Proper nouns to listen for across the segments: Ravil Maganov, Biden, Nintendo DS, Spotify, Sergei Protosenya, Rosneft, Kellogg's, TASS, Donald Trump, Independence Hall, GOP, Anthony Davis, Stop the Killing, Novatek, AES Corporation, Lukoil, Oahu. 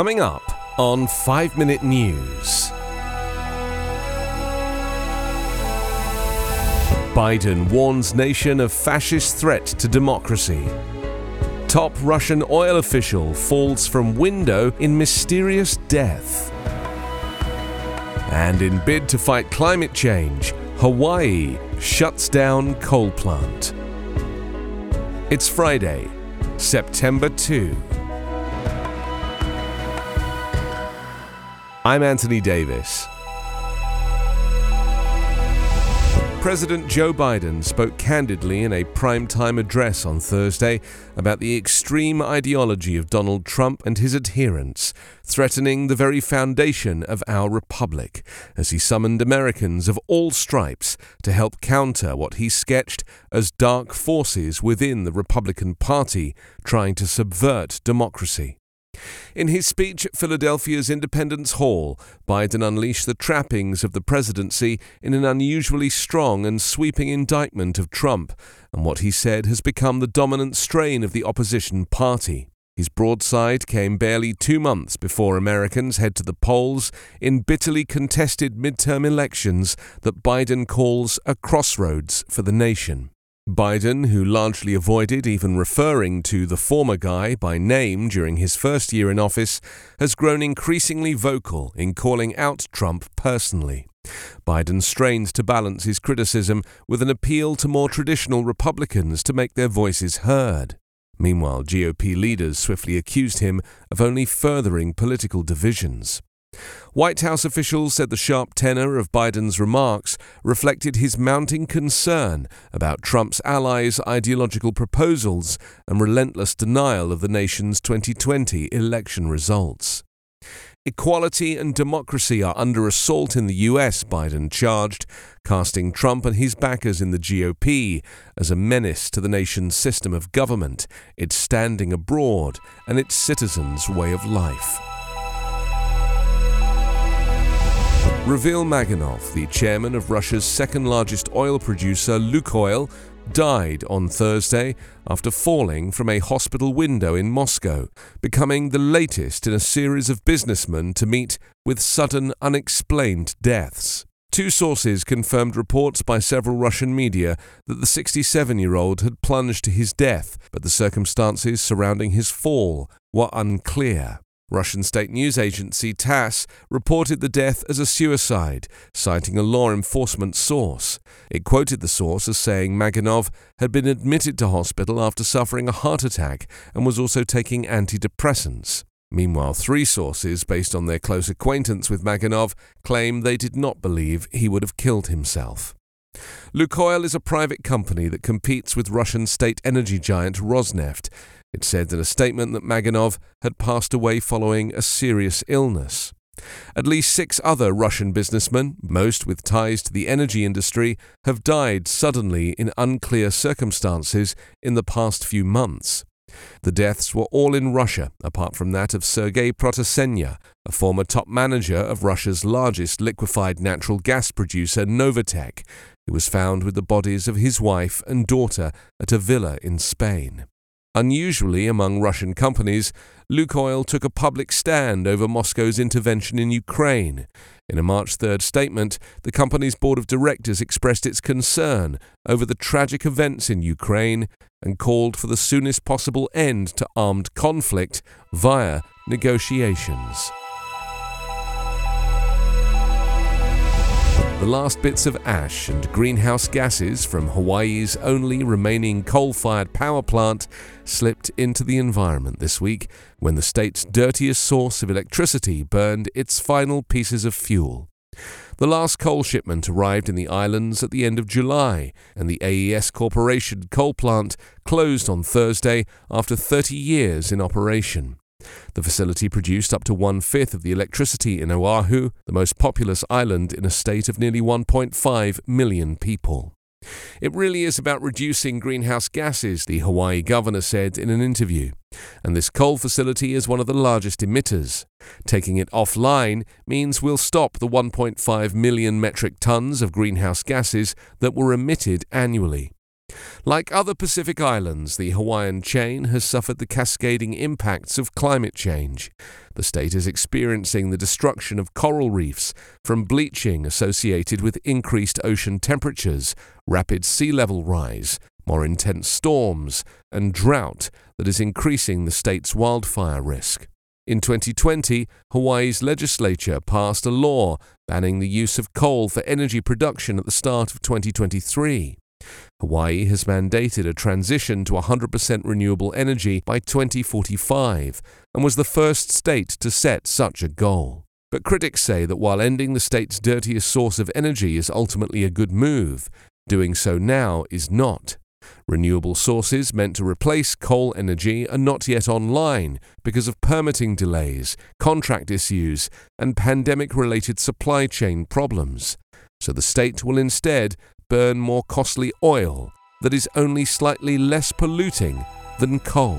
Coming up on 5-Minute News. Biden warns nation of fascist threat to democracy. Top Russian oil official falls from window in mysterious death. And in bid to fight climate change, Hawaii shuts down coal plant. It's Friday, September 2. I'm Anthony Davis. President Joe Biden spoke candidly in a primetime address on Thursday about the extreme ideology of Donald Trump and his adherents, threatening the very foundation of our republic, as he summoned Americans of all stripes to help counter what he sketched as dark forces within the Republican Party trying to subvert democracy. In his speech at Philadelphia's Independence Hall, Biden unleashed the trappings of the presidency in an unusually strong and sweeping indictment of Trump and what he said has become the dominant strain of the opposition party. His broadside came barely 2 months before Americans head to the polls in bitterly contested midterm elections that Biden calls a crossroads for the nation. Biden, who largely avoided even referring to the former guy by name during his first year in office, has grown increasingly vocal in calling out Trump personally. Biden strains to balance his criticism with an appeal to more traditional Republicans to make their voices heard. Meanwhile, GOP leaders swiftly accused him of only furthering political divisions. White House officials said the sharp tenor of Biden's remarks reflected his mounting concern about Trump's allies' ideological proposals and relentless denial of the nation's 2020 election results. Equality and democracy are under assault in the U.S., Biden charged, casting Trump and his backers in the GOP as a menace to the nation's system of government, its standing abroad, and its citizens' way of life. Ravil Maganov, the chairman of Russia's second-largest oil producer, Lukoil, died on Thursday after falling from a hospital window in Moscow, becoming the latest in a series of businessmen to meet with sudden, unexplained deaths. Two sources confirmed reports by several Russian media that the 67-year-old had plunged to his death, but the circumstances surrounding his fall were unclear. Russian state news agency TASS reported the death as a suicide, citing a law enforcement source. It quoted the source as saying Maganov had been admitted to hospital after suffering a heart attack and was also taking antidepressants. Meanwhile, three sources, based on their close acquaintance with Maganov, claim they did not believe he would have killed himself. Lukoil is a private company that competes with Russian state energy giant Rosneft. It said in a statement that Maganov had passed away following a serious illness. At least 6 other Russian businessmen, most with ties to the energy industry, have died suddenly in unclear circumstances in the past few months. The deaths were all in Russia, apart from that of Sergei Protosenya, a former top manager of Russia's largest liquefied natural gas producer, Novatek, who was found with the bodies of his wife and daughter at a villa in Spain. Unusually among Russian companies, Lukoil took a public stand over Moscow's intervention in Ukraine. In a March 3rd statement, the company's board of directors expressed its concern over the tragic events in Ukraine and called for the soonest possible end to armed conflict via negotiations. The last bits of ash and greenhouse gases from Hawaii's only remaining coal-fired power plant slipped into the environment this week when the state's dirtiest source of electricity burned its final pieces of fuel. The last coal shipment arrived in the islands at the end of July, and the AES Corporation coal plant closed on Thursday after 30 years in operation. The facility produced up to one-fifth of the electricity in Oahu, the most populous island in a state of nearly 1.5 million people. It really is about reducing greenhouse gases, the Hawaii governor said in an interview. And this coal facility is one of the largest emitters. Taking it offline means we'll stop the 1.5 million metric tons of greenhouse gases that were emitted annually. Like other Pacific islands, the Hawaiian chain has suffered the cascading impacts of climate change. The state is experiencing the destruction of coral reefs from bleaching associated with increased ocean temperatures, rapid sea level rise, more intense storms, and drought that is increasing the state's wildfire risk. In 2020, Hawaii's legislature passed a law banning the use of coal for energy production at the start of 2023. Hawaii has mandated a transition to 100% renewable energy by 2045 and was the first state to set such a goal. But critics say that while ending the state's dirtiest source of energy is ultimately a good move, doing so now is not. Renewable sources meant to replace coal energy are not yet online because of permitting delays, contract issues, and pandemic-related supply chain problems. So the state will instead burn more costly oil that is only slightly less polluting than coal.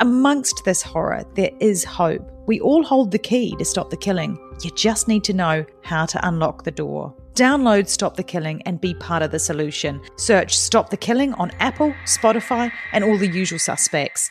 Amongst this horror, there is hope. We all hold the key to stop the killing. You just need to know how to unlock the door. Download Stop the Killing and be part of the solution. Search Stop the Killing on Apple, Spotify, and all the usual suspects.